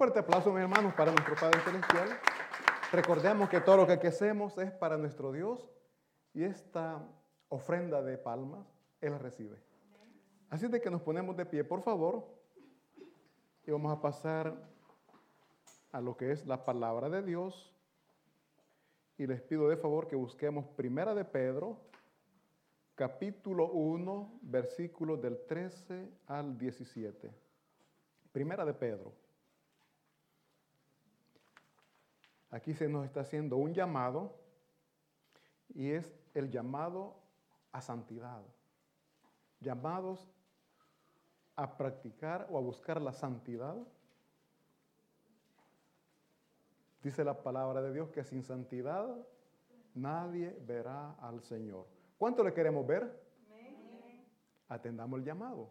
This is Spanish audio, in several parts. fuerte aplauso, mis hermanos, para nuestro Padre Celestial. Recordemos que todo lo que hacemos es para nuestro Dios y esta ofrenda de palmas, Él la recibe. Así de que nos ponemos de pie, por favor, y vamos a pasar a lo que es la palabra de Dios. Y les pido de favor que busquemos 1 de Pedro, capítulo 1, versículos del 13 al 17. 1 de Pedro. Aquí se nos está haciendo un llamado y es el llamado a santidad. Llamados a practicar o a buscar la santidad. Dice la palabra de Dios que sin santidad nadie verá al Señor. ¿Cuánto le queremos ver? Amén. Atendamos el llamado.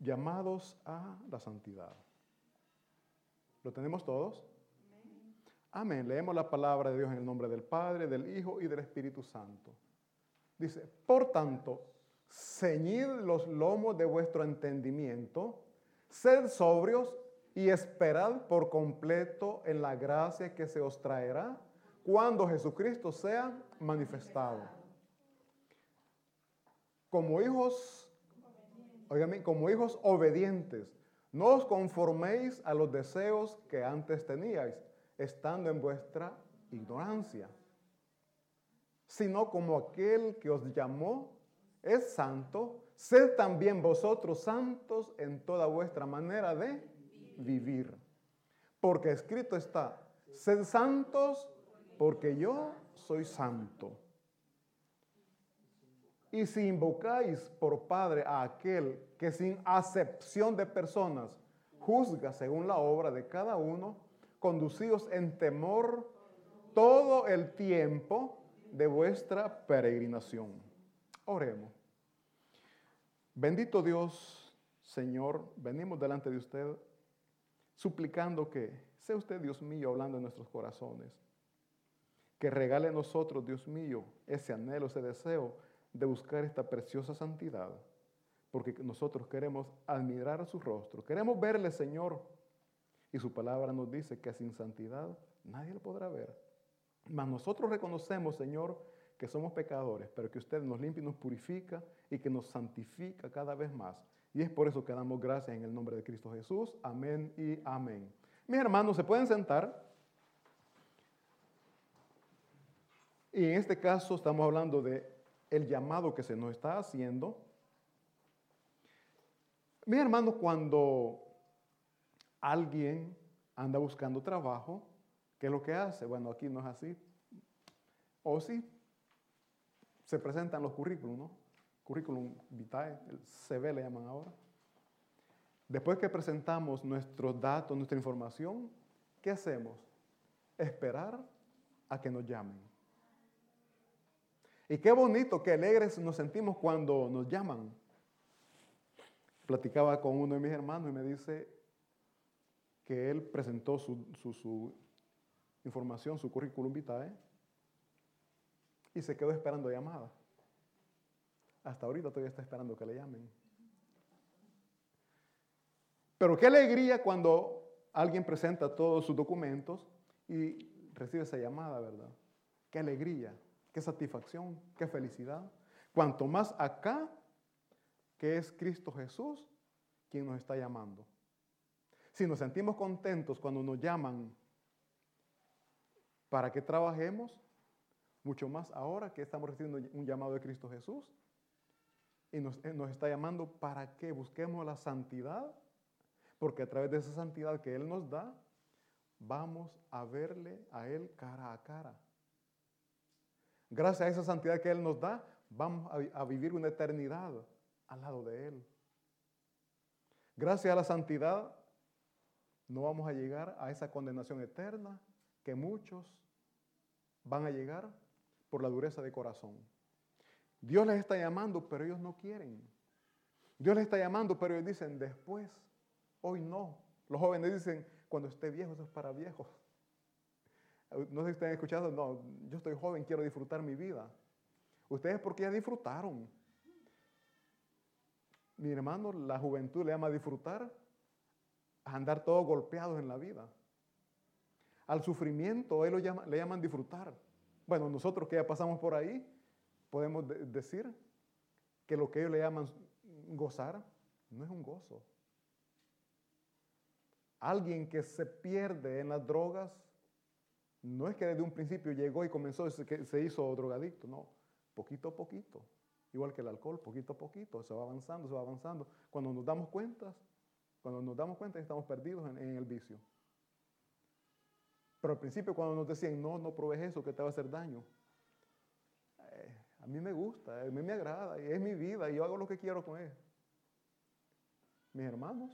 Llamados a la santidad. ¿Lo tenemos todos? Amén. Amén. Leemos la palabra de Dios en el nombre del Padre, del Hijo y del Espíritu Santo. Dice, por tanto, ceñid los lomos de vuestro entendimiento, sed sobrios y esperad por completo en la gracia que se os traerá cuando Jesucristo sea manifestado. Como hijos obedientes, no os conforméis a los deseos que antes teníais, estando en vuestra ignorancia, sino como aquel que os llamó es santo, sed también vosotros santos en toda vuestra manera de vivir. Porque escrito está, sed santos porque yo soy santo. Y si invocáis por Padre a aquel que sin acepción de personas juzga según la obra de cada uno, conducíos en temor todo el tiempo de vuestra peregrinación. Oremos. Bendito Dios, Señor, venimos delante de usted suplicando que sea usted, Dios mío, hablando en nuestros corazones, que regale a nosotros, Dios mío, ese anhelo, ese deseo de buscar esta preciosa santidad, porque nosotros queremos admirar su rostro, queremos verle, Señor, y su palabra nos dice que sin santidad nadie lo podrá ver. Mas nosotros reconocemos, Señor, que somos pecadores, pero que usted nos limpia y nos purifica y que nos santifica cada vez más. Y es por eso que damos gracias en el nombre de Cristo Jesús. Amén y amén. Mis hermanos, se pueden sentar. Y en este caso estamos hablando de el llamado que se nos está haciendo. Mis hermanos, cuando alguien anda buscando trabajo, ¿qué es lo que hace? Bueno, aquí no es así. O sí, se presentan los currículum, ¿no? Currículum vitae, el CV le llaman ahora. Después que presentamos nuestros datos, nuestra información, ¿qué hacemos? Esperar a que nos llamen. Y qué bonito, qué alegres nos sentimos cuando nos llaman. Platicaba con uno de mis hermanos y me dice que él presentó su información, su currículum vitae, y se quedó esperando llamada. Hasta ahorita todavía está esperando que le llamen. Pero qué alegría cuando alguien presenta todos sus documentos y recibe esa llamada, ¿verdad? Qué alegría, qué satisfacción, qué felicidad. Cuanto más acá, que es Cristo Jesús quien nos está llamando. Si nos sentimos contentos cuando nos llaman para que trabajemos, mucho más ahora que estamos recibiendo un llamado de Cristo Jesús. Y nos está llamando para que busquemos la santidad, porque a través de esa santidad que Él nos da, vamos a verle a Él cara a cara. Gracias a esa santidad que Él nos da, vamos a vivir una eternidad al lado de Él. Gracias a la santidad, no vamos a llegar a esa condenación eterna que muchos van a llegar por la dureza de corazón. Dios les está llamando, pero ellos no quieren. Dios les está llamando, pero ellos dicen, después, hoy no. Los jóvenes dicen, cuando esté viejo, eso es para viejos. No sé si ustedes han escuchado, no, yo estoy joven, quiero disfrutar mi vida. Ustedes porque ya disfrutaron. Mi hermano, la juventud le llama disfrutar a andar todos golpeados en la vida. Al sufrimiento, ellos le llaman disfrutar. Bueno, nosotros que ya pasamos por ahí, podemos decir que lo que ellos le llaman gozar no es un gozo. Alguien que se pierde en las drogas, no es que desde un principio llegó y comenzó y se hizo drogadicto, no. Poquito a poquito, igual que el alcohol, poquito a poquito, se va avanzando. Cuando nos damos cuenta estamos perdidos en el vicio. Pero al principio cuando nos decían, no probes eso, que te va a hacer daño. A mí me gusta, a mí me agrada, y es mi vida, y yo hago lo que quiero con él. Mis hermanos,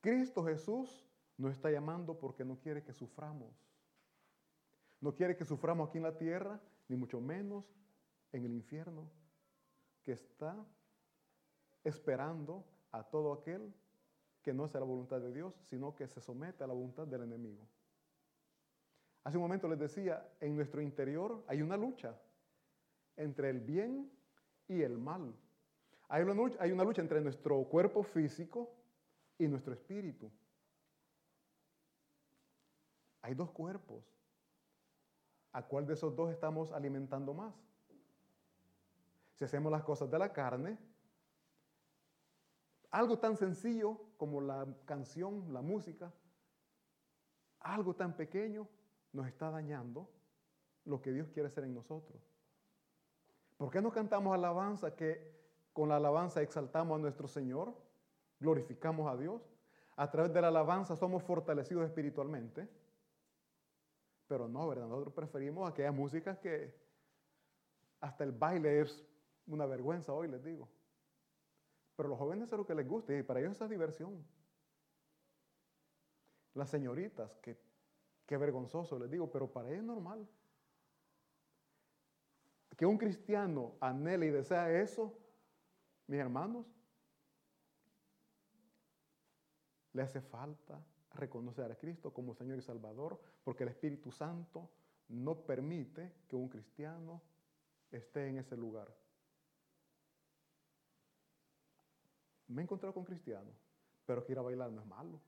Cristo Jesús nos está llamando porque no quiere que suframos. No quiere que suframos aquí en la tierra, ni mucho menos en el infierno, que está esperando a todo aquel que no hace la voluntad de Dios, sino que se somete a la voluntad del enemigo. Hace un momento les decía, en nuestro interior hay una lucha entre el bien y el mal. Hay una lucha entre nuestro cuerpo físico y nuestro espíritu. Hay dos cuerpos. ¿A cuál de esos dos estamos alimentando más? Si hacemos las cosas de la carne, algo tan sencillo como la canción, la música, algo tan pequeño nos está dañando lo que Dios quiere hacer en nosotros. ¿Por qué no cantamos alabanza, que con la alabanza exaltamos a nuestro Señor, glorificamos a Dios? A través de la alabanza somos fortalecidos espiritualmente. Pero no, ¿verdad? Nosotros preferimos aquellas músicas que hasta el baile es una vergüenza hoy, les digo. Pero a los jóvenes es lo que les gusta y para ellos esa es diversión. Las señoritas, qué vergonzoso, les digo, pero para ellos es normal. Que un cristiano anhele y desea eso, mis hermanos, le hace falta reconocer a Cristo como Señor y Salvador, porque el Espíritu Santo no permite que un cristiano esté en ese lugar. Me he encontrado con cristianos, pero que ir a bailar no es malo.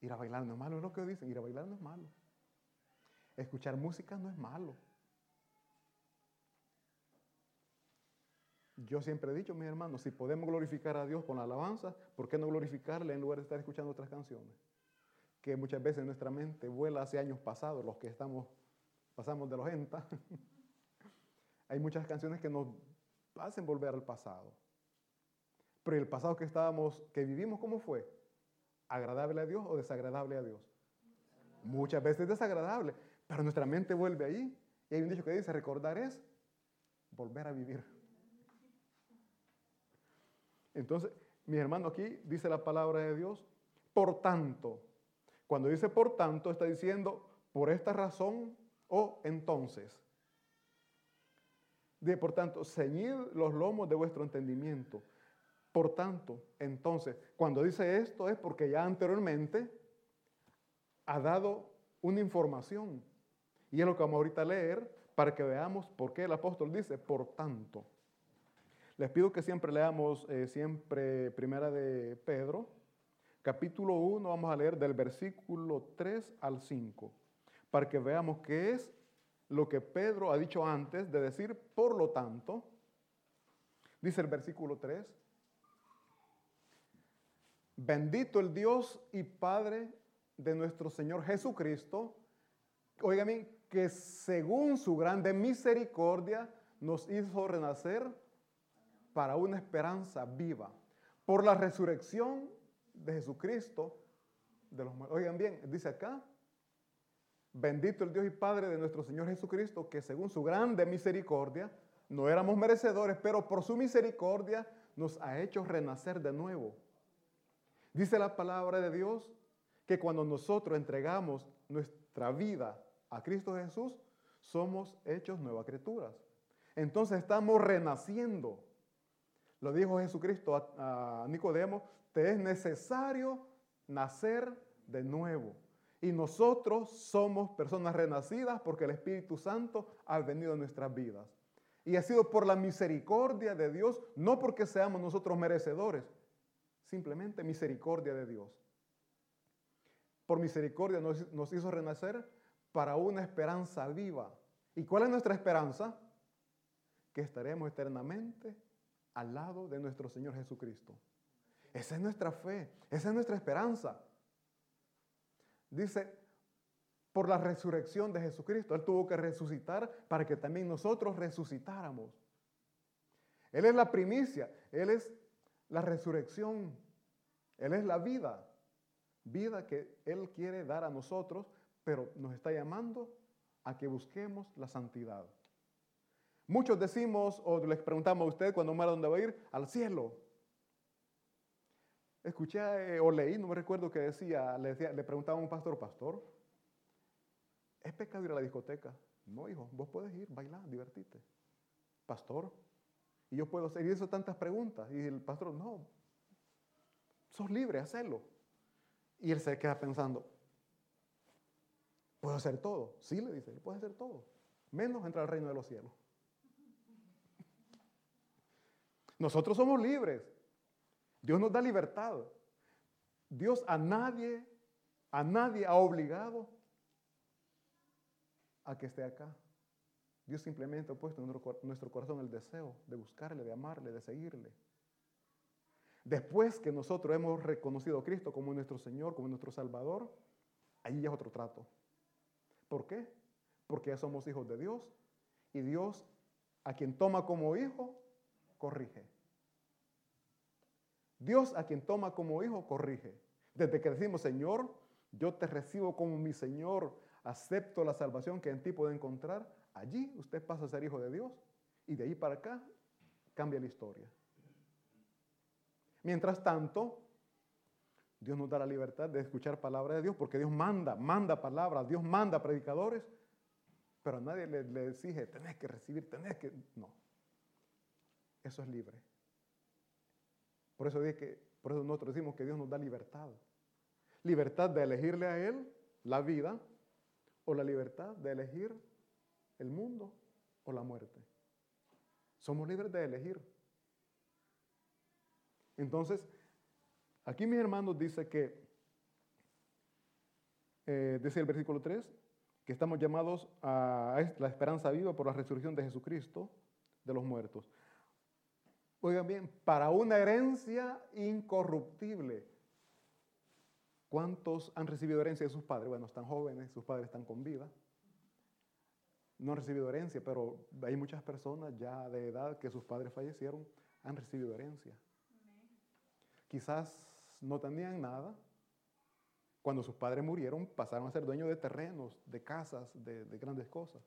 Ir a bailar no es malo, es lo que dicen, ir a bailar no es malo. Escuchar música no es malo. Yo siempre he dicho, mis hermanos, si podemos glorificar a Dios con la alabanza, ¿por qué no glorificarle en lugar de estar escuchando otras canciones? Que muchas veces nuestra mente vuela hacia años pasados, los que pasamos de los 80. Hay muchas canciones que nos hacen volver al pasado. Pero el pasado que vivimos, ¿cómo fue? ¿Agradable a Dios o desagradable a Dios? Muchas veces desagradable, pero nuestra mente vuelve ahí. Y hay un dicho que dice, recordar es volver a vivir. Entonces, mis hermanos, aquí dice la palabra de Dios, por tanto. Cuando dice por tanto, está diciendo por esta razón o entonces. De por tanto, ceñid los lomos de vuestro entendimiento. Por tanto, entonces, cuando dice esto es porque ya anteriormente ha dado una información. Y es lo que vamos ahorita a leer para que veamos por qué el apóstol dice por tanto. Les pido que siempre leamos siempre Primera de Pedro, capítulo 1, vamos a leer del versículo 3 al 5, para que veamos qué es lo que Pedro ha dicho antes de decir, por lo tanto. Dice el versículo 3, bendito el Dios y Padre de nuestro Señor Jesucristo, oigan bien, que según su grande misericordia nos hizo renacer para una esperanza viva, por la resurrección de Jesucristo de los muertos. Oigan bien, dice acá, bendito el Dios y Padre de nuestro Señor Jesucristo, que según su grande misericordia, no éramos merecedores, pero por su misericordia nos ha hecho renacer de nuevo. Dice la palabra de Dios que cuando nosotros entregamos nuestra vida a Cristo Jesús, somos hechos nuevas criaturas. Entonces estamos renaciendo. Lo dijo Jesucristo a Nicodemo, te es necesario nacer de nuevo. Y nosotros somos personas renacidas porque el Espíritu Santo ha venido a nuestras vidas. Y ha sido por la misericordia de Dios, no porque seamos nosotros merecedores, simplemente misericordia de Dios. Por misericordia nos hizo renacer para una esperanza viva. ¿Y cuál es nuestra esperanza? Que estaremos eternamente al lado de nuestro Señor Jesucristo. Esa es nuestra fe, esa es nuestra esperanza. Dice, por la resurrección de Jesucristo, Él tuvo que resucitar para que también nosotros resucitáramos. Él es la primicia, Él es la resurrección, Él es la vida, vida que Él quiere dar a nosotros, pero nos está llamando a que busquemos la santidad. Muchos decimos, o les preguntamos a usted cuando muera, ¿dónde va a ir? Al cielo. Escuché o leí, no me recuerdo que decía, le preguntaba a un pastor, ¿es pecado ir a la discoteca? No, hijo, vos podés ir, bailar, divertirte. Pastor, y yo puedo hacer, y hizo tantas preguntas, y el pastor, no, sos libre, hacelo. Y él se queda pensando, ¿puedo hacer todo? Sí, le dice, puedes hacer todo, menos entrar al reino de los cielos. Nosotros somos libres. Dios nos da libertad. Dios a nadie ha obligado a que esté acá. Dios simplemente ha puesto en nuestro corazón el deseo de buscarle, de amarle, de seguirle. Después que nosotros hemos reconocido a Cristo como nuestro Señor, como nuestro Salvador, ahí es otro trato. ¿Por qué? Porque ya somos hijos de Dios, y Dios, a quien toma como hijo, corrige. Dios a quien toma como hijo, corrige. Desde que decimos, Señor, yo te recibo como mi Señor, acepto la salvación que en ti puedo encontrar, allí usted pasa a ser hijo de Dios, y de ahí para acá cambia la historia. Mientras tanto, Dios nos da la libertad de escuchar palabra de Dios, porque Dios manda palabras, Dios manda predicadores, pero a nadie le exige, tenés que recibir, tenés que... No. Eso es libre. Por eso nosotros decimos que Dios nos da libertad. Libertad de elegirle a Él la vida, o la libertad de elegir el mundo o la muerte. Somos libres de elegir. Entonces, aquí mis hermanos dice que, dice el versículo 3, que estamos llamados a la esperanza viva por la resurrección de Jesucristo de los muertos. Oigan bien, para una herencia incorruptible. ¿Cuántos han recibido herencia de sus padres? Bueno, están jóvenes, sus padres están con vida. No han recibido herencia, pero hay muchas personas ya de edad que sus padres fallecieron, han recibido herencia. Quizás no tenían nada. Cuando sus padres murieron, pasaron a ser dueños de terrenos, de casas, de grandes cosas.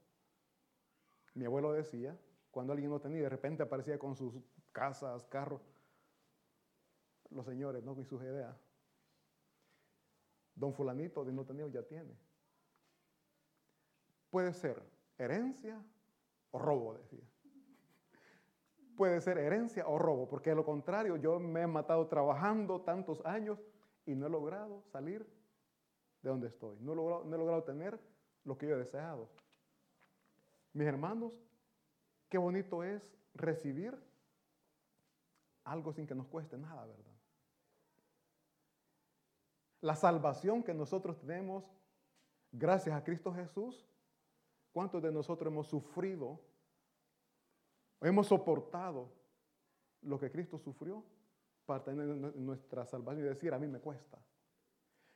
Mi abuelo decía... Cuando alguien no tenía, de repente aparecía con sus casas, carros. Los señores, ¿no? Con sus ideas. Don fulanito de no tener ya tiene. Puede ser herencia o robo, decía. Puede ser herencia o robo, porque de lo contrario, yo me he matado trabajando tantos años y no he logrado salir de donde estoy. No he logrado tener lo que yo he deseado. Mis hermanos, qué bonito es recibir algo sin que nos cueste nada, ¿verdad? La salvación que nosotros tenemos gracias a Cristo Jesús, ¿cuántos de nosotros hemos sufrido, hemos soportado lo que Cristo sufrió para tener nuestra salvación y decir, a mí me cuesta?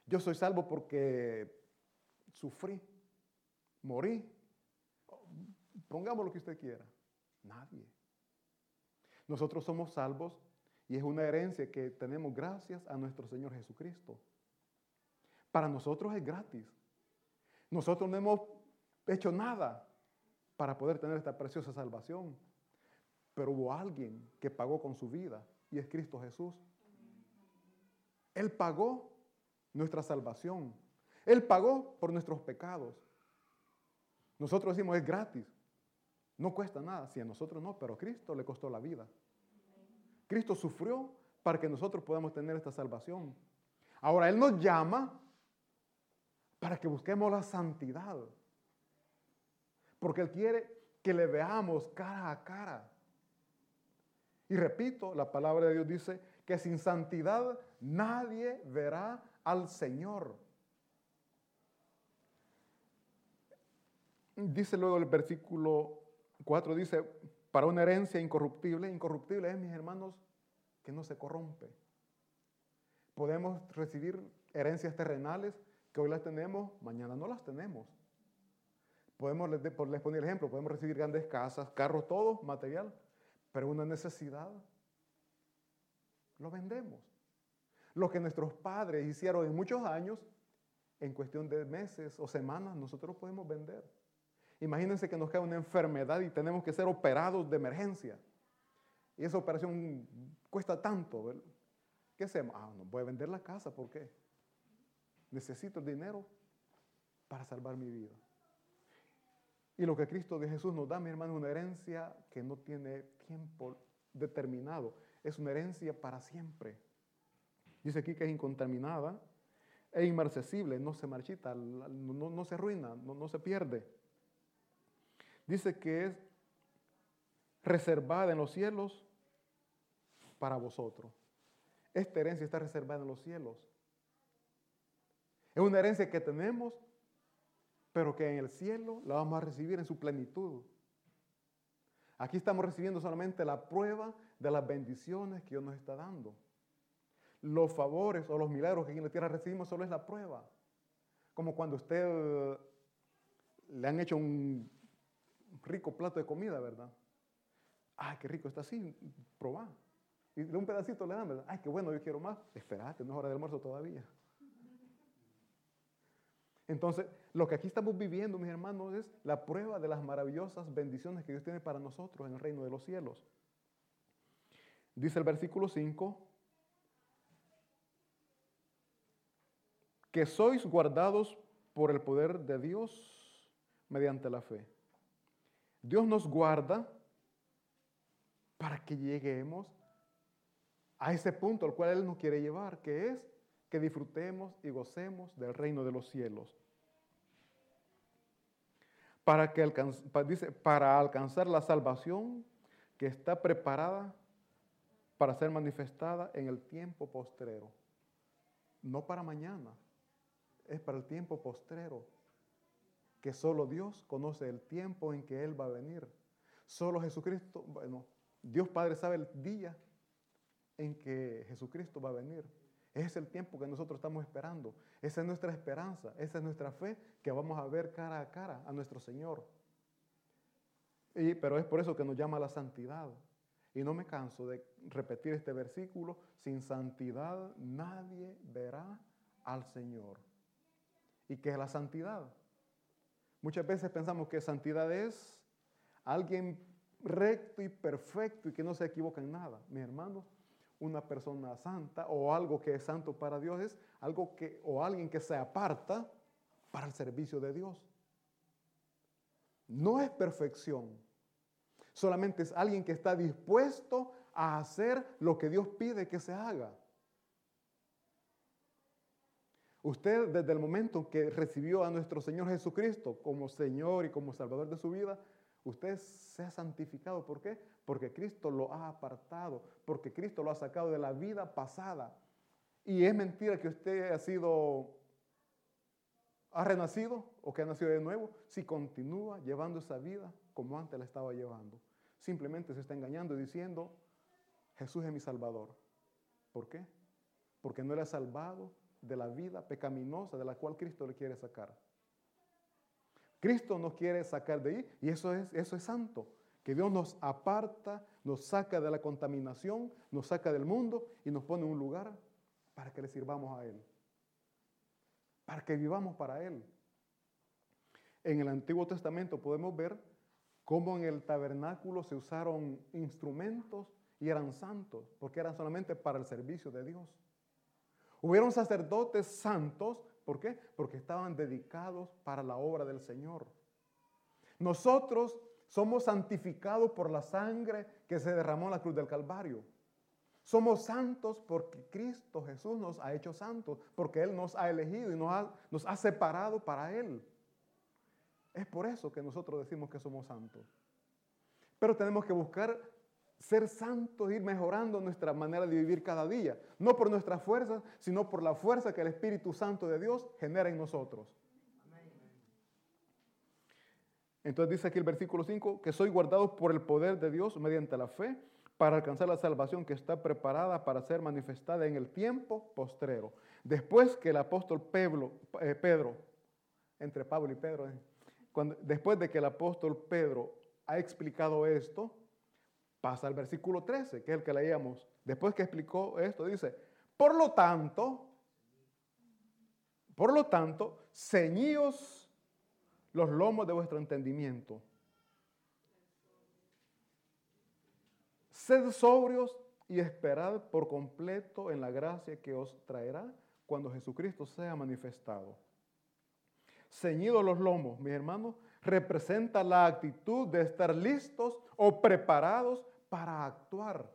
Yo soy salvo porque sufrí, morí, pongamos lo que usted quiera. Nadie. Nosotros somos salvos y es una herencia que tenemos gracias a nuestro Señor Jesucristo. Para nosotros es gratis. Nosotros no hemos hecho nada para poder tener esta preciosa salvación. Pero hubo alguien que pagó con su vida y es Cristo Jesús. Él pagó nuestra salvación. Él pagó por nuestros pecados. Nosotros decimos es gratis. No cuesta nada, si a nosotros no, pero a Cristo le costó la vida. Cristo sufrió para que nosotros podamos tener esta salvación. Ahora Él nos llama para que busquemos la santidad. Porque Él quiere que le veamos cara a cara. Y repito, la palabra de Dios dice que sin santidad nadie verá al Señor. Dice luego el versículo 4, dice, para una herencia incorruptible, incorruptible es, mis hermanos, que no se corrompe. Podemos recibir herencias terrenales que hoy las tenemos, mañana no las tenemos. Podemos, les pongo el ejemplo, podemos recibir grandes casas, carros, todo material, pero una necesidad, lo vendemos. Lo que nuestros padres hicieron en muchos años, en cuestión de meses o semanas, nosotros podemos vender. Imagínense que nos queda una enfermedad y tenemos que ser operados de emergencia. Y esa operación cuesta tanto, ¿verdad? ¿Qué hacemos? Ah, no voy a vender la casa, ¿por qué? Necesito el dinero para salvar mi vida. Y lo que Cristo de Jesús nos da, mi hermano, es una herencia que no tiene tiempo determinado. Es una herencia para siempre. Dice aquí que es incontaminada e inmarcesible, no se marchita, no se arruina, no se pierde. Dice que es reservada en los cielos para vosotros. Esta herencia está reservada en los cielos. Es una herencia que tenemos, pero que en el cielo la vamos a recibir en su plenitud. Aquí estamos recibiendo solamente la prueba de las bendiciones que Dios nos está dando. Los favores o los milagros que aquí en la tierra recibimos solo es la prueba. Como cuando a usted le han hecho un rico plato de comida, ¿verdad? ¡Ay, qué rico! Está así, probá. Y un pedacito le dan, ¿verdad? ¡Ay, qué bueno! Yo quiero más. Esperate, no es hora de almuerzo todavía. Entonces, lo que aquí estamos viviendo, mis hermanos, es la prueba de las maravillosas bendiciones que Dios tiene para nosotros en el reino de los cielos. Dice el versículo 5, que sois guardados por el poder de Dios mediante la fe. Dios nos guarda para que lleguemos a ese punto al cual Él nos quiere llevar, que es que disfrutemos y gocemos del reino de los cielos. Para alcanzar la salvación que está preparada para ser manifestada en el tiempo postrero. No para mañana, es para el tiempo postrero, que solo Dios conoce el tiempo en que Él va a venir. Solo Jesucristo, Dios Padre sabe el día en que Jesucristo va a venir. Ese es el tiempo que nosotros estamos esperando. Esa es nuestra esperanza, esa es nuestra fe, que vamos a ver cara a cara a nuestro Señor. Pero es por eso que nos llama la santidad. Y no me canso de repetir este versículo, sin santidad nadie verá al Señor. ¿Y qué es la santidad? Muchas veces pensamos que santidad es alguien recto y perfecto y que no se equivoca en nada. Mis hermanos, una persona santa o algo que es santo para Dios es algo que, o alguien que se aparta para el servicio de Dios. No es perfección, solamente es alguien que está dispuesto a hacer lo que Dios pide que se haga. Usted, desde el momento que recibió a nuestro Señor Jesucristo como Señor y como Salvador de su vida, usted se ha santificado. ¿Por qué? Porque Cristo lo ha apartado, porque Cristo lo ha sacado de la vida pasada. Y es mentira que usted ha renacido o que ha nacido de nuevo si continúa llevando esa vida como antes la estaba llevando. Simplemente se está engañando y diciendo, Jesús es mi Salvador. ¿Por qué? Porque no le ha salvado de la vida pecaminosa de la cual Cristo le quiere sacar. Cristo nos quiere sacar de ahí, y eso es santo, que Dios nos aparta, nos saca de la contaminación, nos saca del mundo y nos pone en un lugar para que le sirvamos a Él, para que vivamos para Él. En el Antiguo Testamento podemos ver cómo en el tabernáculo se usaron instrumentos y eran santos, porque eran solamente para el servicio de Dios. Hubieron sacerdotes santos. ¿Por qué? Porque estaban dedicados para la obra del Señor. Nosotros somos santificados por la sangre que se derramó en la cruz del Calvario. Somos santos porque Cristo Jesús nos ha hecho santos, porque Él nos ha elegido y nos ha separado para Él. Es por eso que nosotros decimos que somos santos. Pero tenemos que buscar ser santos, ir mejorando nuestra manera de vivir cada día. No por nuestras fuerzas, sino por la fuerza que el Espíritu Santo de Dios genera en nosotros. Entonces dice aquí el versículo 5, que soy guardado por el poder de Dios mediante la fe para alcanzar la salvación que está preparada para ser manifestada en el tiempo postrero. Después que el apóstol Pedro ha explicado esto, pasa al versículo 13, que es el que leíamos. Después que explicó esto, dice, por lo tanto, ceñíos los lomos de vuestro entendimiento. Sed sobrios y esperad por completo en la gracia que os traerá cuando Jesucristo sea manifestado. Ceñidos los lomos, mis hermanos, representa la actitud de estar listos o preparados para actuar,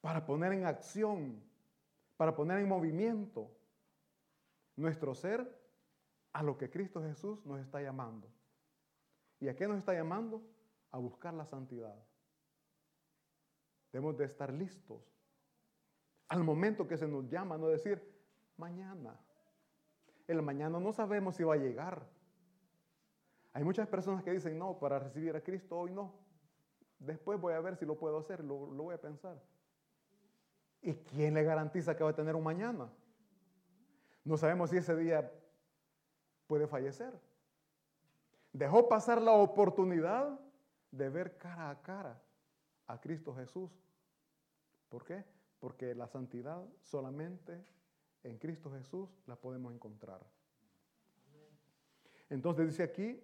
para poner en acción, para poner en movimiento nuestro ser a lo que Cristo Jesús nos está llamando. ¿Y a qué nos está llamando? A buscar la santidad. Debemos de estar listos al momento que se nos llama, no decir mañana. El mañana no sabemos si va a llegar. Hay muchas personas que dicen, no, para recibir a Cristo hoy no. Después voy a ver si lo puedo hacer, lo voy a pensar. ¿Y quién le garantiza que va a tener un mañana? No sabemos si ese día puede fallecer. Dejó pasar la oportunidad de ver cara a cara a Cristo Jesús. ¿Por qué? Porque la santidad solamente en Cristo Jesús la podemos encontrar. Entonces dice aquí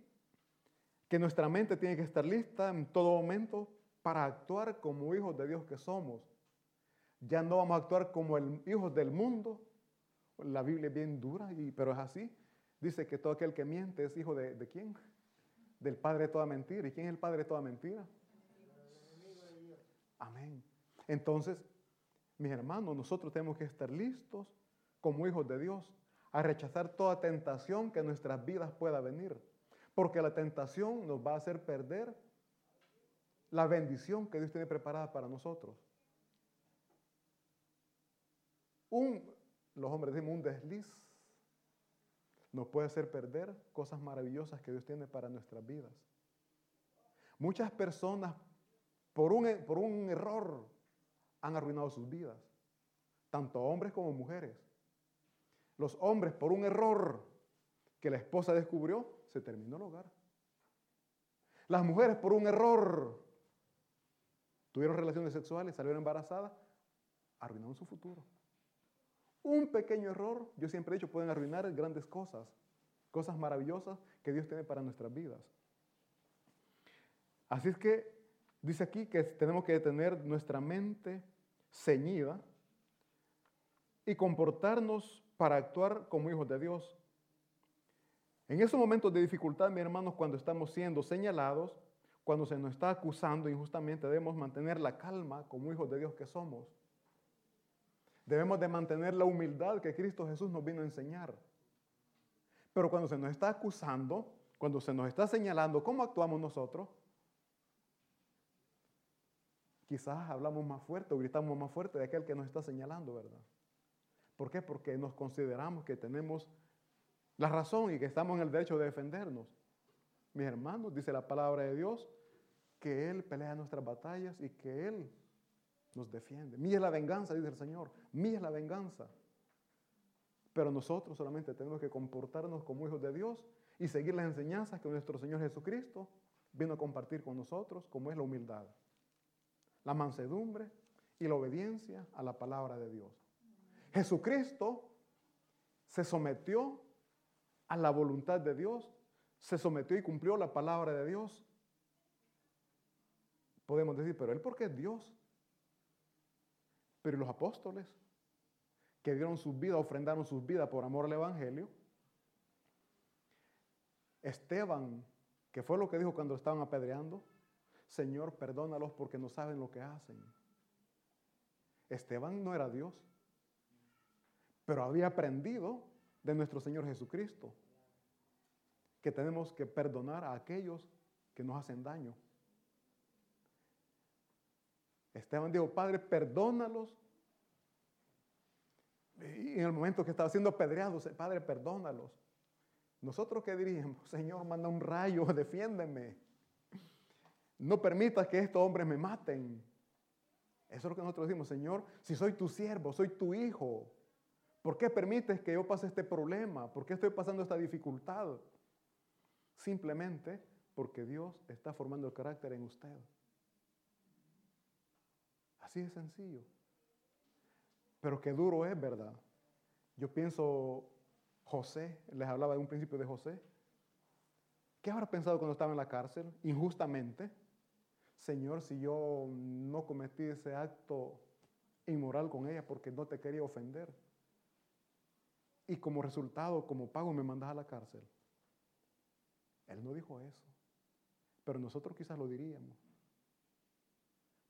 que nuestra mente tiene que estar lista en todo momento para actuar como hijos de Dios que somos. Ya no vamos a actuar como hijos del mundo. La Biblia es bien dura, pero es así. Dice que todo aquel que miente es hijo de ¿quién? Del padre de toda mentira. ¿Y quién es el padre de toda mentira? Amén. Entonces, mis hermanos, nosotros tenemos que estar listos como hijos de Dios a rechazar toda tentación que en nuestras vidas pueda venir. Porque la tentación nos va a hacer perder la bendición que Dios tiene preparada para nosotros. Los hombres decimos un desliz. Nos puede hacer perder cosas maravillosas que Dios tiene para nuestras vidas. Muchas personas por un error han arruinado sus vidas, tanto hombres como mujeres. Los hombres por un error que la esposa descubrió, se terminó el hogar. Las mujeres por un error tuvieron relaciones sexuales, salieron embarazadas, arruinaron su futuro. Un pequeño error, yo siempre he dicho, pueden arruinar grandes cosas, cosas maravillosas que Dios tiene para nuestras vidas. Así es que dice aquí que tenemos que tener nuestra mente ceñida y comportarnos para actuar como hijos de Dios. En esos momentos de dificultad, mis hermanos, cuando estamos siendo señalados, cuando se nos está acusando injustamente, debemos mantener la calma como hijos de Dios que somos. Debemos de mantener la humildad que Cristo Jesús nos vino a enseñar. Pero cuando se nos está acusando, cuando se nos está señalando, ¿cómo actuamos nosotros? Quizás hablamos más fuerte o gritamos más fuerte de aquel que nos está señalando, ¿verdad? ¿Por qué? Porque nos consideramos que tenemos la razón y que estamos en el derecho de defendernos. Mis hermanos, dice la palabra de Dios, que Él pelea nuestras batallas y que Él nos defiende. Mía es la venganza, dice el Señor. Mía es la venganza. Pero nosotros solamente tenemos que comportarnos como hijos de Dios y seguir las enseñanzas que nuestro Señor Jesucristo vino a compartir con nosotros, como es la humildad, la mansedumbre y la obediencia a la palabra de Dios. Jesucristo se sometió a la voluntad de Dios, se sometió y cumplió la palabra de Dios. Podemos decir, pero Él porque es Dios. Pero los apóstoles que dieron sus vidas, ofrendaron sus vidas por amor al Evangelio. Esteban, que fue lo que dijo cuando estaban apedreando, Señor, perdónalos porque no saben lo que hacen. Esteban no era Dios, pero había aprendido de nuestro Señor Jesucristo que tenemos que perdonar a aquellos que nos hacen daño. Esteban dijo, Padre, perdónalos. Y en el momento que estaba siendo apedreado, Padre, perdónalos. ¿Nosotros qué diríamos? Señor, manda un rayo, defiéndeme. No permitas que estos hombres me maten. Eso es lo que nosotros decimos, Señor, si soy tu siervo, soy tu hijo, ¿por qué permites que yo pase este problema? ¿Por qué estoy pasando esta dificultad? Simplemente porque Dios está formando el carácter en usted. Así de sencillo. Pero qué duro es, ¿verdad? Yo pienso, José, les hablaba de un principio de José. ¿Qué habrá pensado cuando estaba en la cárcel? Injustamente. Señor, si yo no cometí ese acto inmoral con ella porque no te quería ofender. Y como resultado, como pago, me mandas a la cárcel. Él no dijo eso. Pero nosotros quizás lo diríamos.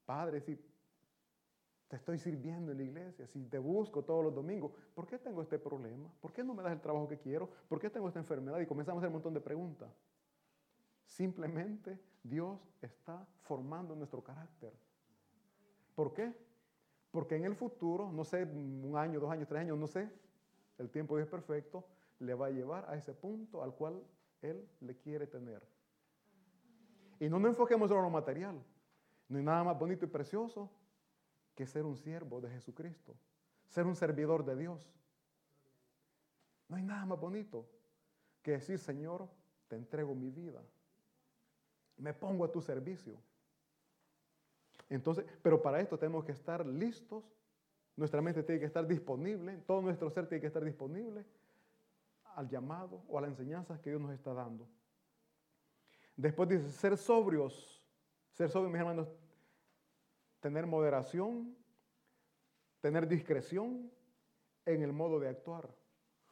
Padre, si te estoy sirviendo en la iglesia, si te busco todos los domingos, ¿por qué tengo este problema? ¿Por qué no me das el trabajo que quiero? ¿Por qué tengo esta enfermedad? Y comenzamos a hacer un montón de preguntas. Simplemente Dios está formando nuestro carácter. ¿Por qué? Porque en el futuro, no sé, 1 año, 2 años, 3 años, no sé, el tiempo de Dios perfecto, le va a llevar a ese punto al cual Él le quiere tener. Y no nos enfoquemos en lo material. No hay nada más bonito y precioso que ser un siervo de Jesucristo, ser un servidor de Dios. No hay nada más bonito que decir, Señor, te entrego mi vida. Me pongo a tu servicio. Entonces, pero para esto tenemos que estar listos. Nuestra mente tiene que estar disponible. Todo nuestro ser tiene que estar disponible al llamado o a la enseñanza que Dios nos está dando. Después dice, ser sobrios. Ser sobrios, mis hermanos, tener moderación, tener discreción en el modo de actuar.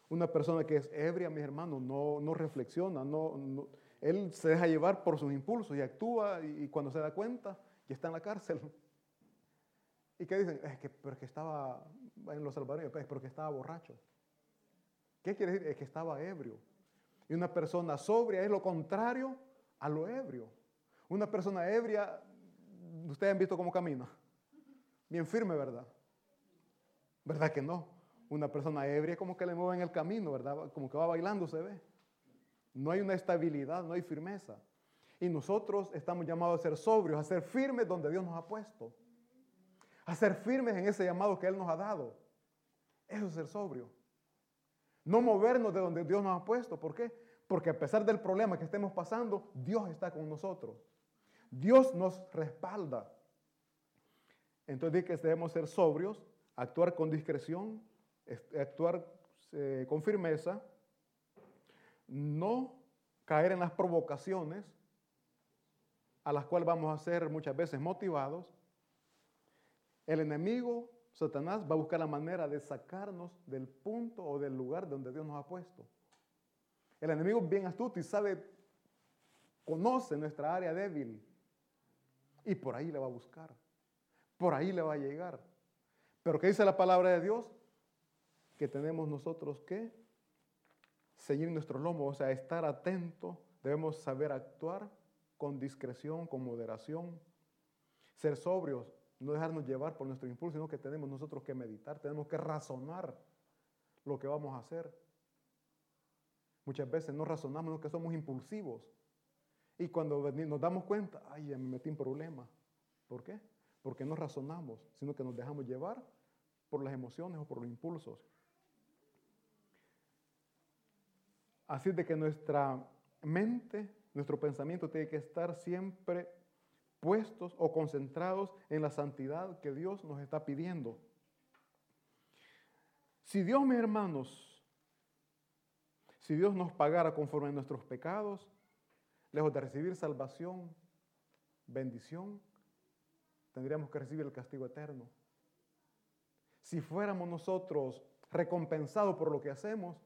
Una persona que es ebria, mis hermanos, no reflexiona, él se deja llevar por sus impulsos y actúa y cuando se da cuenta ya está en la cárcel. ¿Y qué dicen? Porque estaba en los salvadoreños, es porque estaba borracho. ¿Qué quiere decir? Es que estaba ebrio. Y una persona sobria es lo contrario a lo ebrio. Una persona ebria, ustedes han visto cómo camina. Bien firme, ¿verdad? ¿Verdad que no? Una persona ebria como que le mueven el camino, ¿verdad? Como que va bailando, se ve. No hay una estabilidad, no hay firmeza. Y nosotros estamos llamados a ser sobrios, a ser firmes donde Dios nos ha puesto. A ser firmes en ese llamado que Él nos ha dado. Eso es ser sobrio. No movernos de donde Dios nos ha puesto. ¿Por qué? Porque a pesar del problema que estemos pasando, Dios está con nosotros. Dios nos respalda. Entonces dice que debemos ser sobrios, actuar con discreción, actuar con firmeza, no caer en las provocaciones a las cuales vamos a ser muchas veces motivados. El enemigo, Satanás, va a buscar la manera de sacarnos del punto o del lugar donde Dios nos ha puesto. El enemigo es bien astuto y conoce nuestra área débil y por ahí le va a buscar, por ahí le va a llegar. Pero ¿qué dice la palabra de Dios? Que tenemos nosotros que ceñir nuestro lomo, o sea, estar atento, debemos saber actuar con discreción, con moderación, ser sobrios, no dejarnos llevar por nuestro impulso, sino que tenemos nosotros que meditar, tenemos que razonar lo que vamos a hacer. Muchas veces no razonamos, sino que somos impulsivos y cuando nos damos cuenta, ay, me metí en problemas. ¿Por qué? Porque no razonamos, sino que nos dejamos llevar por las emociones o por los impulsos. Así es de que nuestra mente, nuestro pensamiento tiene que estar siempre puestos o concentrados en la santidad que Dios nos está pidiendo. Si Dios, mis hermanos, si Dios nos pagara conforme a nuestros pecados, lejos de recibir salvación, bendición, tendríamos que recibir el castigo eterno. Si fuéramos nosotros recompensados por lo que hacemos,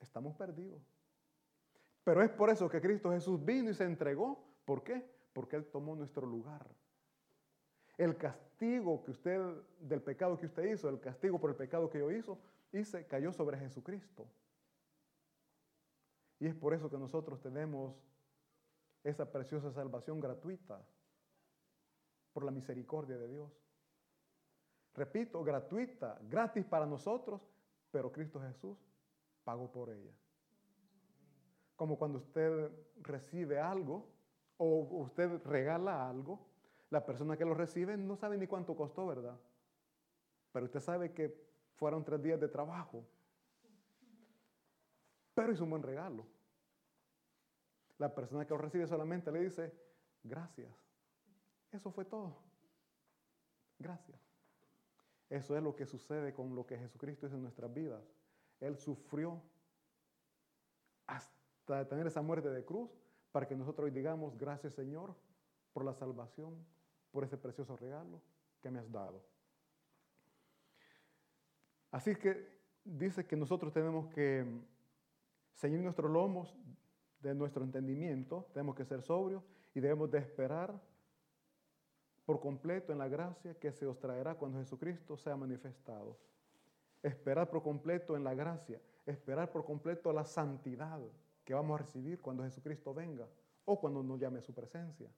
estamos perdidos. Pero es por eso que Cristo Jesús vino y se entregó. ¿Por qué? Porque Él tomó nuestro lugar. El castigo que usted, del pecado que usted hizo, el castigo por el pecado que yo hizo, se cayó sobre Jesucristo. Y es por eso que nosotros tenemos esa preciosa salvación gratuita. por la misericordia de Dios. Repito, gratuita, gratis para nosotros, pero Cristo Jesús pagó por ella. Como cuando usted recibe algo o usted regala algo, la persona que lo recibe no sabe ni cuánto costó, ¿verdad? Pero usted sabe que fueron 3 días de trabajo. Pero es un buen regalo. La persona que lo recibe solamente le dice, gracias. Eso fue todo. Gracias. Eso es lo que sucede con lo que Jesucristo hizo en nuestras vidas. Él sufrió hasta tener esa muerte de cruz para que nosotros hoy digamos, gracias Señor por la salvación, por ese precioso regalo que me has dado. Así que dice que nosotros tenemos que ceñir nuestros lomos de nuestro entendimiento, tenemos que ser sobrios y debemos de esperar por completo en la gracia que se os traerá cuando Jesucristo sea manifestado. Esperar por completo en la gracia, esperar por completo la santidad que vamos a recibir cuando Jesucristo venga o cuando nos llame a su presencia.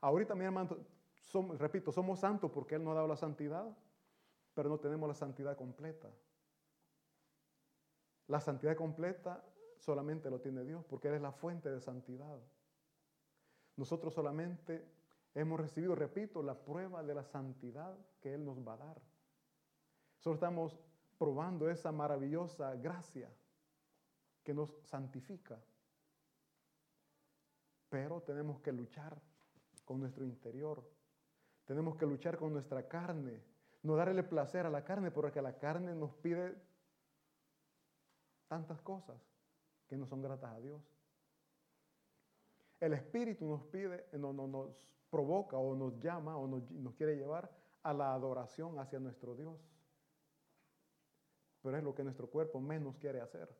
Ahorita, mi hermano, somos santos porque Él nos ha dado la santidad, pero no tenemos la santidad completa. La santidad completa solamente lo tiene Dios porque Él es la fuente de santidad. Nosotros solamente hemos recibido, repito, la prueba de la santidad que Él nos va a dar. Solo estamos probando esa maravillosa gracia que nos santifica. Pero tenemos que luchar con nuestro interior. Tenemos que luchar con nuestra carne. No darle placer a la carne, porque la carne nos pide tantas cosas que no son gratas a Dios. El Espíritu nos pide, nos provoca o nos llama o nos quiere llevar a la adoración hacia nuestro Dios. Pero es lo que nuestro cuerpo menos quiere hacer.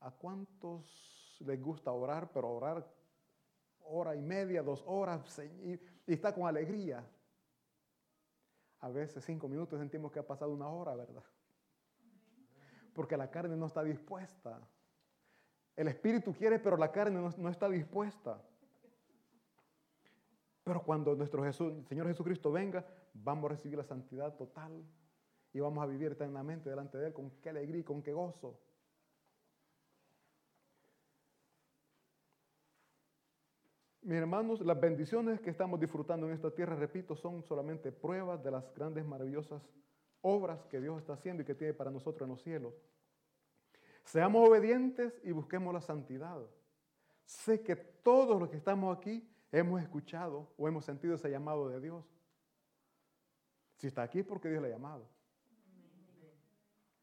¿A cuántos les gusta orar, pero orar 1 hora y media, 2 horas y está con alegría? A veces 5 minutos sentimos que ha pasado 1 hora, ¿verdad? Porque la carne no está dispuesta. El Espíritu quiere, pero la carne no está dispuesta. Pero cuando nuestro Señor Jesucristo venga, vamos a recibir la santidad total y vamos a vivir eternamente delante de Él con qué alegría y con qué gozo. Mis hermanos, las bendiciones que estamos disfrutando en esta tierra, repito, son solamente pruebas de las grandes, maravillosas obras que Dios está haciendo y que tiene para nosotros en los cielos. Seamos obedientes y busquemos la santidad. Sé que todos los que estamos aquí hemos escuchado o hemos sentido ese llamado de Dios. Si está aquí es porque Dios le ha llamado.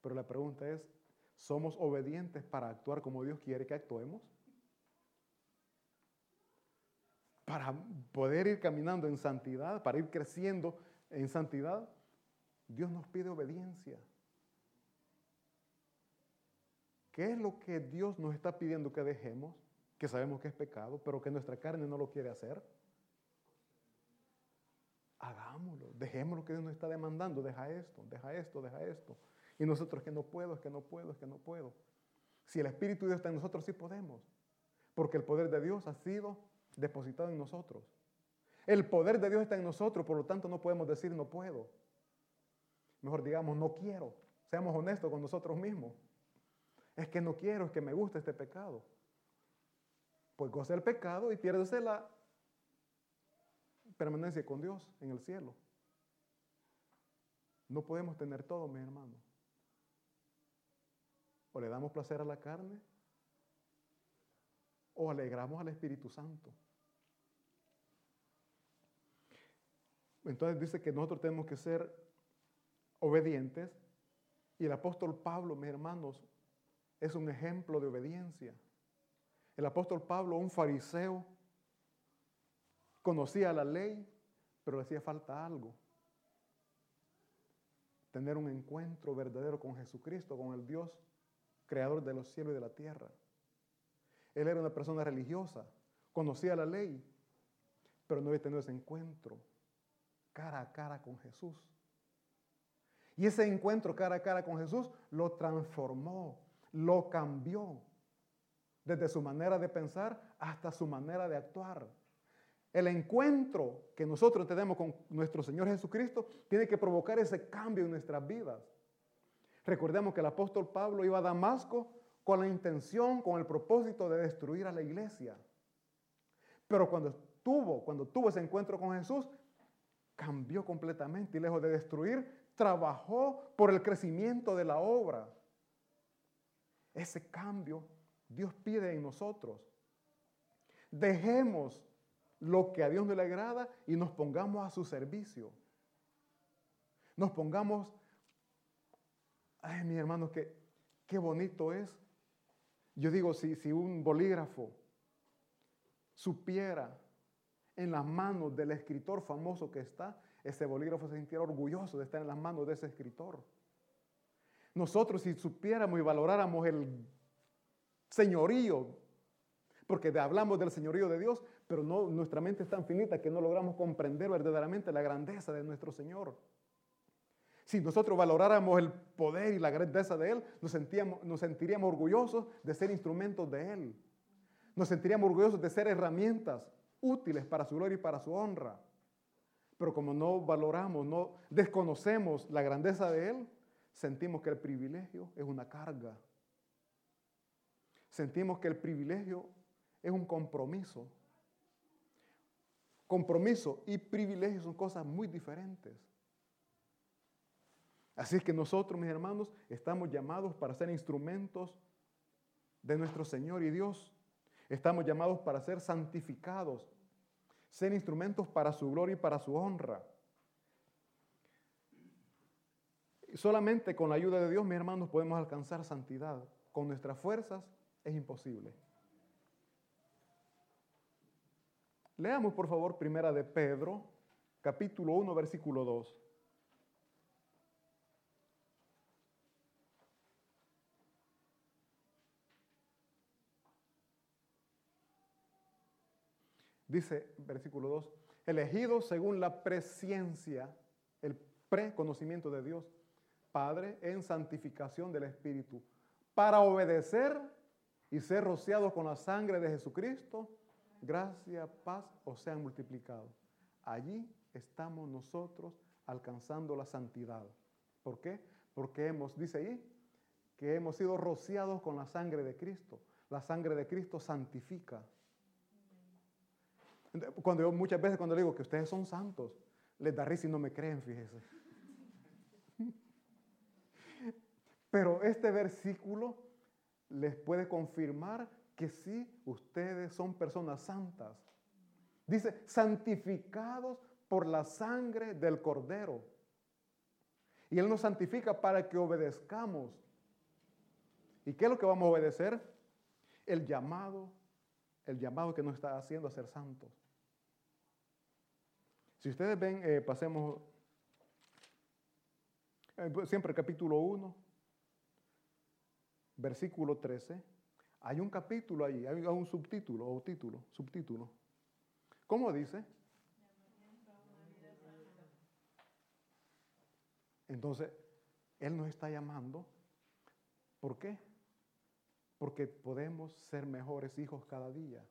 Pero la pregunta es, ¿somos obedientes para actuar como Dios quiere que actuemos? Para poder ir caminando en santidad, para ir creciendo en santidad, Dios nos pide obediencia. ¿Qué es lo que Dios nos está pidiendo que dejemos? Que sabemos que es pecado, pero que nuestra carne no lo quiere hacer. Hagámoslo, dejemos lo que Dios nos está demandando. Deja esto, deja esto, deja esto. Y nosotros que no puedo, es que no puedo, es que no puedo. Si el Espíritu de Dios está en nosotros, sí podemos. Porque el poder de Dios ha sido depositado en nosotros. El poder de Dios está en nosotros, por lo tanto no podemos decir no puedo. Mejor digamos no quiero. Seamos honestos con nosotros mismos. Es que no quiero, es que me gusta este pecado. Pues goce el pecado y piérdese la permanencia con Dios en el cielo. No podemos tener todo, mis hermanos. O le damos placer a la carne, o alegramos al Espíritu Santo. Entonces dice que nosotros tenemos que ser obedientes. Y el apóstol Pablo, mis hermanos, es un ejemplo de obediencia. El apóstol Pablo, un fariseo, conocía la ley, pero le hacía falta algo. Tener un encuentro verdadero con Jesucristo, con el Dios, creador de los cielos y de la tierra. Él era una persona religiosa, conocía la ley, pero no había tenido ese encuentro cara a cara con Jesús. Y ese encuentro cara a cara con Jesús lo transformó, lo cambió, desde su manera de pensar hasta su manera de actuar. El encuentro que nosotros tenemos con nuestro Señor Jesucristo tiene que provocar ese cambio en nuestras vidas. Recordemos que el apóstol Pablo iba a Damasco con la intención, con el propósito de destruir a la iglesia. Pero cuando tuvo ese encuentro con Jesús, cambió completamente y lejos de destruir, trabajó por el crecimiento de la obra. Ese cambio Dios pide en nosotros. Dejemos lo que a Dios no le agrada y nos pongamos a su servicio. Nos pongamos, ay, mis hermanos, qué bonito es. Yo digo, si un bolígrafo supiera en las manos del escritor famoso que está, ese bolígrafo se sintiera orgulloso de estar en las manos de ese escritor. Nosotros, si supiéramos y valoráramos el señorío, porque hablamos del señorío de Dios, pero no, nuestra mente es tan finita que no logramos comprender verdaderamente la grandeza de nuestro Señor. Si nosotros valoráramos el poder y la grandeza de Él, nos sentiríamos orgullosos de ser instrumentos de Él. Nos sentiríamos orgullosos de ser herramientas útiles para su gloria y para su honra. Pero como no valoramos, no desconocemos la grandeza de Él, sentimos que el privilegio es una carga. Sentimos que el privilegio es un compromiso. Compromiso y privilegio son cosas muy diferentes. Así es que nosotros, mis hermanos, estamos llamados para ser instrumentos de nuestro Señor y Dios. Estamos llamados para ser santificados, ser instrumentos para su gloria y para su honra. Solamente con la ayuda de Dios, mis hermanos, podemos alcanzar santidad. Con nuestras fuerzas es imposible. Leamos, por favor, 1 de Pedro, capítulo 1, versículo 2. Dice, versículo 2, elegidos según la presciencia, el preconocimiento de Dios, Padre, en santificación del Espíritu, para obedecer y ser rociados con la sangre de Jesucristo, gracia, paz, os sean multiplicados. Allí estamos nosotros alcanzando la santidad. ¿Por qué? Porque dice ahí, que hemos sido rociados con la sangre de Cristo. La sangre de Cristo santifica. Cuando yo muchas veces cuando le digo que ustedes son santos, les da risa y no me creen, fíjese. Pero este versículo les puede confirmar que sí, ustedes son personas santas. Dice, santificados por la sangre del Cordero. Y Él nos santifica para que obedezcamos. ¿Y qué es lo que vamos a obedecer? El llamado que nos está haciendo a ser santos. Si ustedes ven, pasemos siempre el capítulo 1, versículo 13. Hay un capítulo allí, hay un subtítulo o título, subtítulo. ¿Cómo dice? Entonces, Él nos está llamando. ¿Por qué? Porque podemos ser mejores hijos cada día.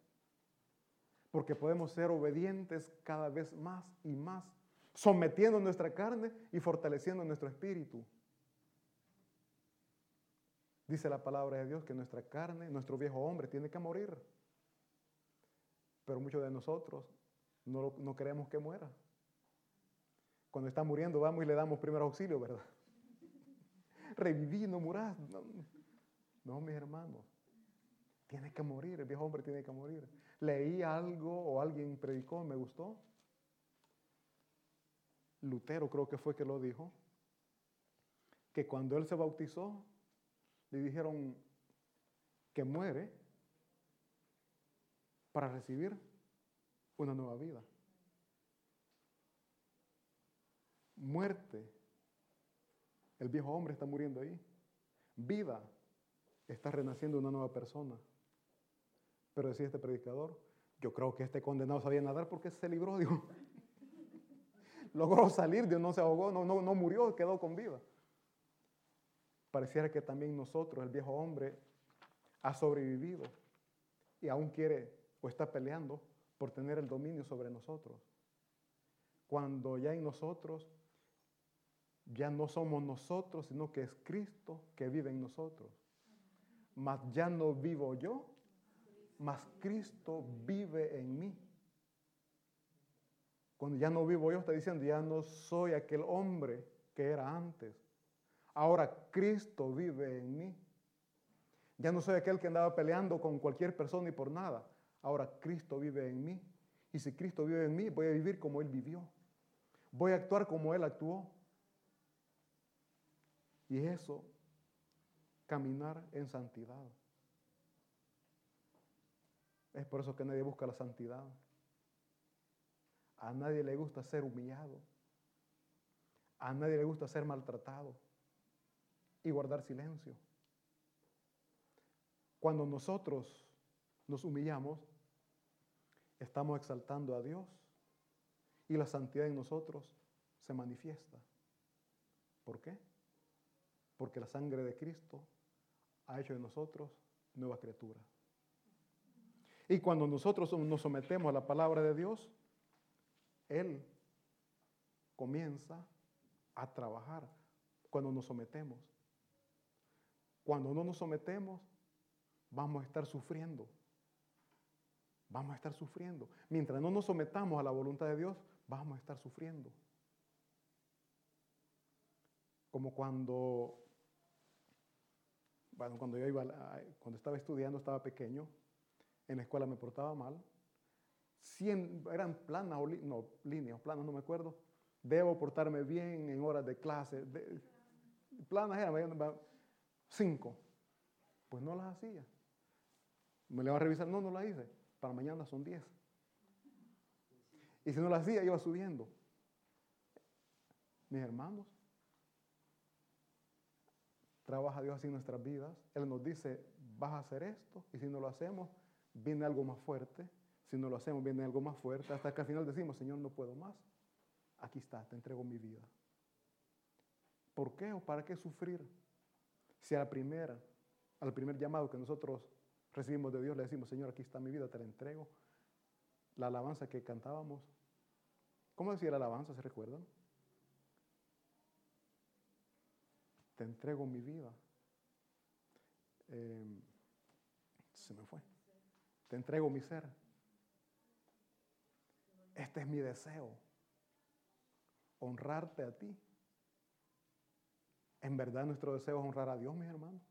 Porque podemos ser obedientes cada vez más y más, sometiendo nuestra carne y fortaleciendo nuestro espíritu. Dice la palabra de Dios que nuestra carne, nuestro viejo hombre, tiene que morir. Pero muchos de nosotros no queremos que muera. Cuando está muriendo vamos y le damos primer auxilio, ¿verdad? Reviví, no murás. No, mis hermanos, tiene que morir, el viejo hombre tiene que morir. Leí algo o alguien predicó, me gustó. Lutero creo que fue que lo dijo, que cuando él se bautizó, le dijeron que muere para recibir una nueva vida. Muerte, el viejo hombre está muriendo ahí. Vida, está renaciendo una nueva persona. Pero decía este predicador, yo creo que este condenado sabía nadar porque se libró, Dios. Logró salir, Dios no se ahogó, no murió, quedó con vida. Pareciera que también nosotros, el viejo hombre, ha sobrevivido y aún quiere o está peleando por tener el dominio sobre nosotros. Cuando ya en nosotros, ya no somos nosotros, sino que es Cristo que vive en nosotros. Mas ya no vivo yo, mas Cristo vive en mí. Cuando ya no vivo yo, está diciendo, ya no soy aquel hombre que era antes. Ahora Cristo vive en mí. Ya no soy aquel que andaba peleando con cualquier persona y por nada. Ahora Cristo vive en mí. Y si Cristo vive en mí, voy a vivir como Él vivió. Voy a actuar como Él actuó. Y eso, caminar en santidad. Es por eso que nadie busca la santidad. A nadie le gusta ser humillado. A nadie le gusta ser maltratado y guardar silencio. Cuando nosotros nos humillamos, estamos exaltando a Dios y la santidad en nosotros se manifiesta. ¿Por qué? Porque la sangre de Cristo ha hecho de nosotros nueva criatura. Y cuando nosotros nos sometemos a la palabra de Dios, Él comienza a trabajar cuando nos sometemos. Cuando no nos sometemos, vamos a estar sufriendo. Vamos a estar sufriendo. Mientras no nos sometamos a la voluntad de Dios, vamos a estar sufriendo. Como cuando yo cuando estaba estudiando, estaba pequeño, en la escuela me portaba mal. Eran planas o líneas, planas, no me acuerdo. Debo portarme bien en horas de clase. Planas eran 5. Pues no las hacía. Me le iba a revisar, no las hice. Para mañana son 10. Y si no las hacía, iba subiendo. Mis hermanos, trabaja Dios así en nuestras vidas. Él nos dice, vas a hacer esto, y si no lo hacemos, viene algo más fuerte. Si no lo hacemos, viene algo más fuerte, hasta que al final decimos, Señor, no puedo más. Aquí está, te entrego mi vida. ¿Por qué o para qué sufrir? Si al primer llamado que nosotros recibimos de Dios le decimos, Señor, aquí está mi vida, te la entrego. La alabanza que cantábamos, ¿cómo decía la alabanza? ¿Se recuerdan? Te entrego mi vida. Se me fue. Te entrego mi ser. Este es mi deseo, honrarte a ti. En verdad nuestro deseo es honrar a Dios, mis hermanos.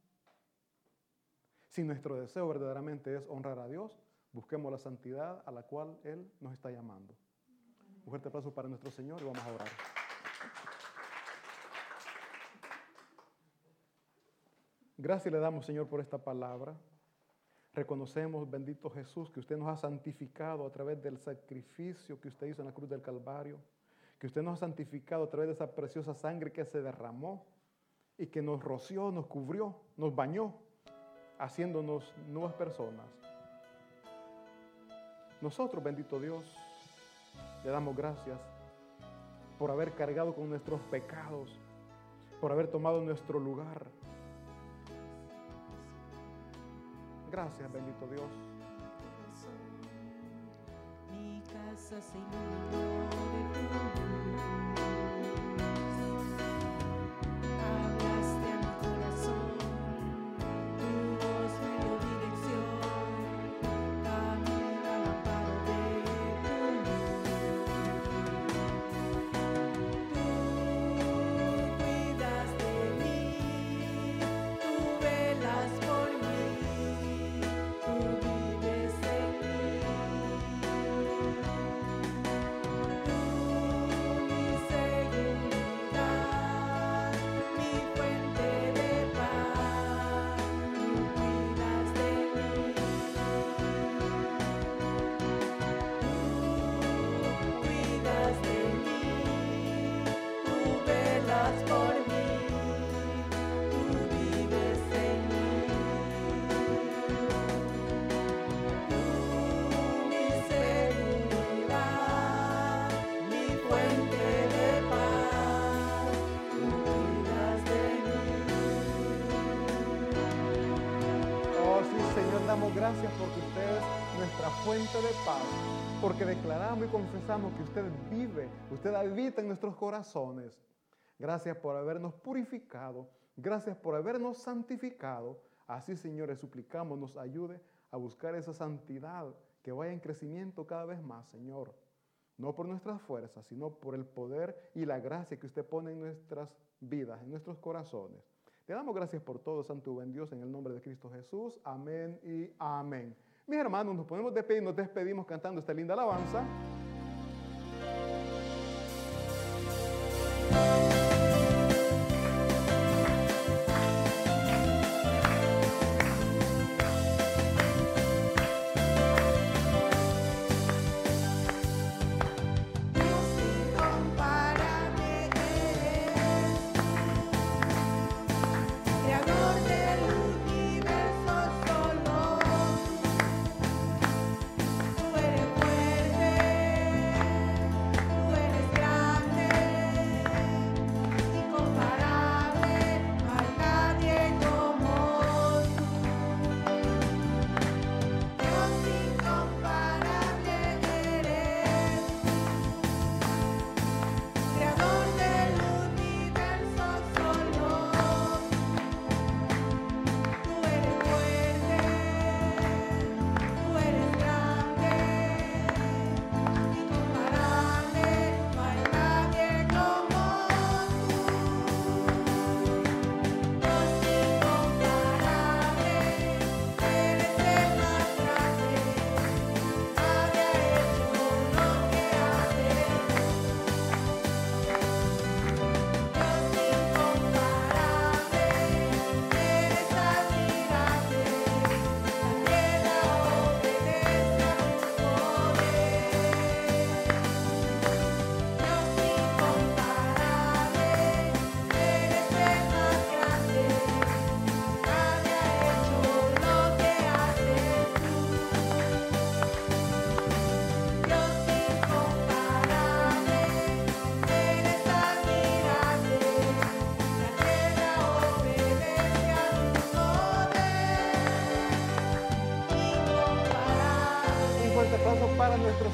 Si nuestro deseo verdaderamente es honrar a Dios, busquemos la santidad a la cual Él nos está llamando. Un fuerte aplauso para nuestro Señor y vamos a orar. Gracias le damos, Señor, por esta palabra. Reconocemos, bendito Jesús, que usted nos ha santificado a través del sacrificio que usted hizo en la cruz del Calvario, que usted nos ha santificado a través de esa preciosa sangre que se derramó y que nos roció, nos cubrió, nos bañó, haciéndonos nuevas personas. Nosotros, bendito Dios, le damos gracias por haber cargado con nuestros pecados, por haber tomado nuestro lugar. Gracias, bendito Dios. Mi casa se iluminó de tu luz. Hablaste a mi corazón, tu voz me dio dirección. Camino al amparo de tu luz. Tú cuidas de mí, tú velas por mí. Tú vives en mí. damos gracias porque usted es nuestra fuente de paz, porque declaramos y confesamos que usted vive, usted habita en nuestros corazones. Gracias por habernos purificado, gracias por habernos santificado. Así, Señor, le suplicamos, nos ayude a buscar esa santidad que vaya en crecimiento cada vez más, Señor. No por nuestras fuerzas, sino por el poder y la gracia que usted pone en nuestras vidas, en nuestros corazones. Te damos gracias por todo, Santo y Buen Dios, en el nombre de Cristo Jesús. Amén y amén. Mis hermanos, nos ponemos de pie y nos despedimos cantando esta linda alabanza.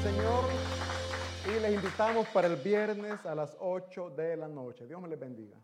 Señor, y les invitamos para el viernes a las 8 de la noche. Dios me les bendiga.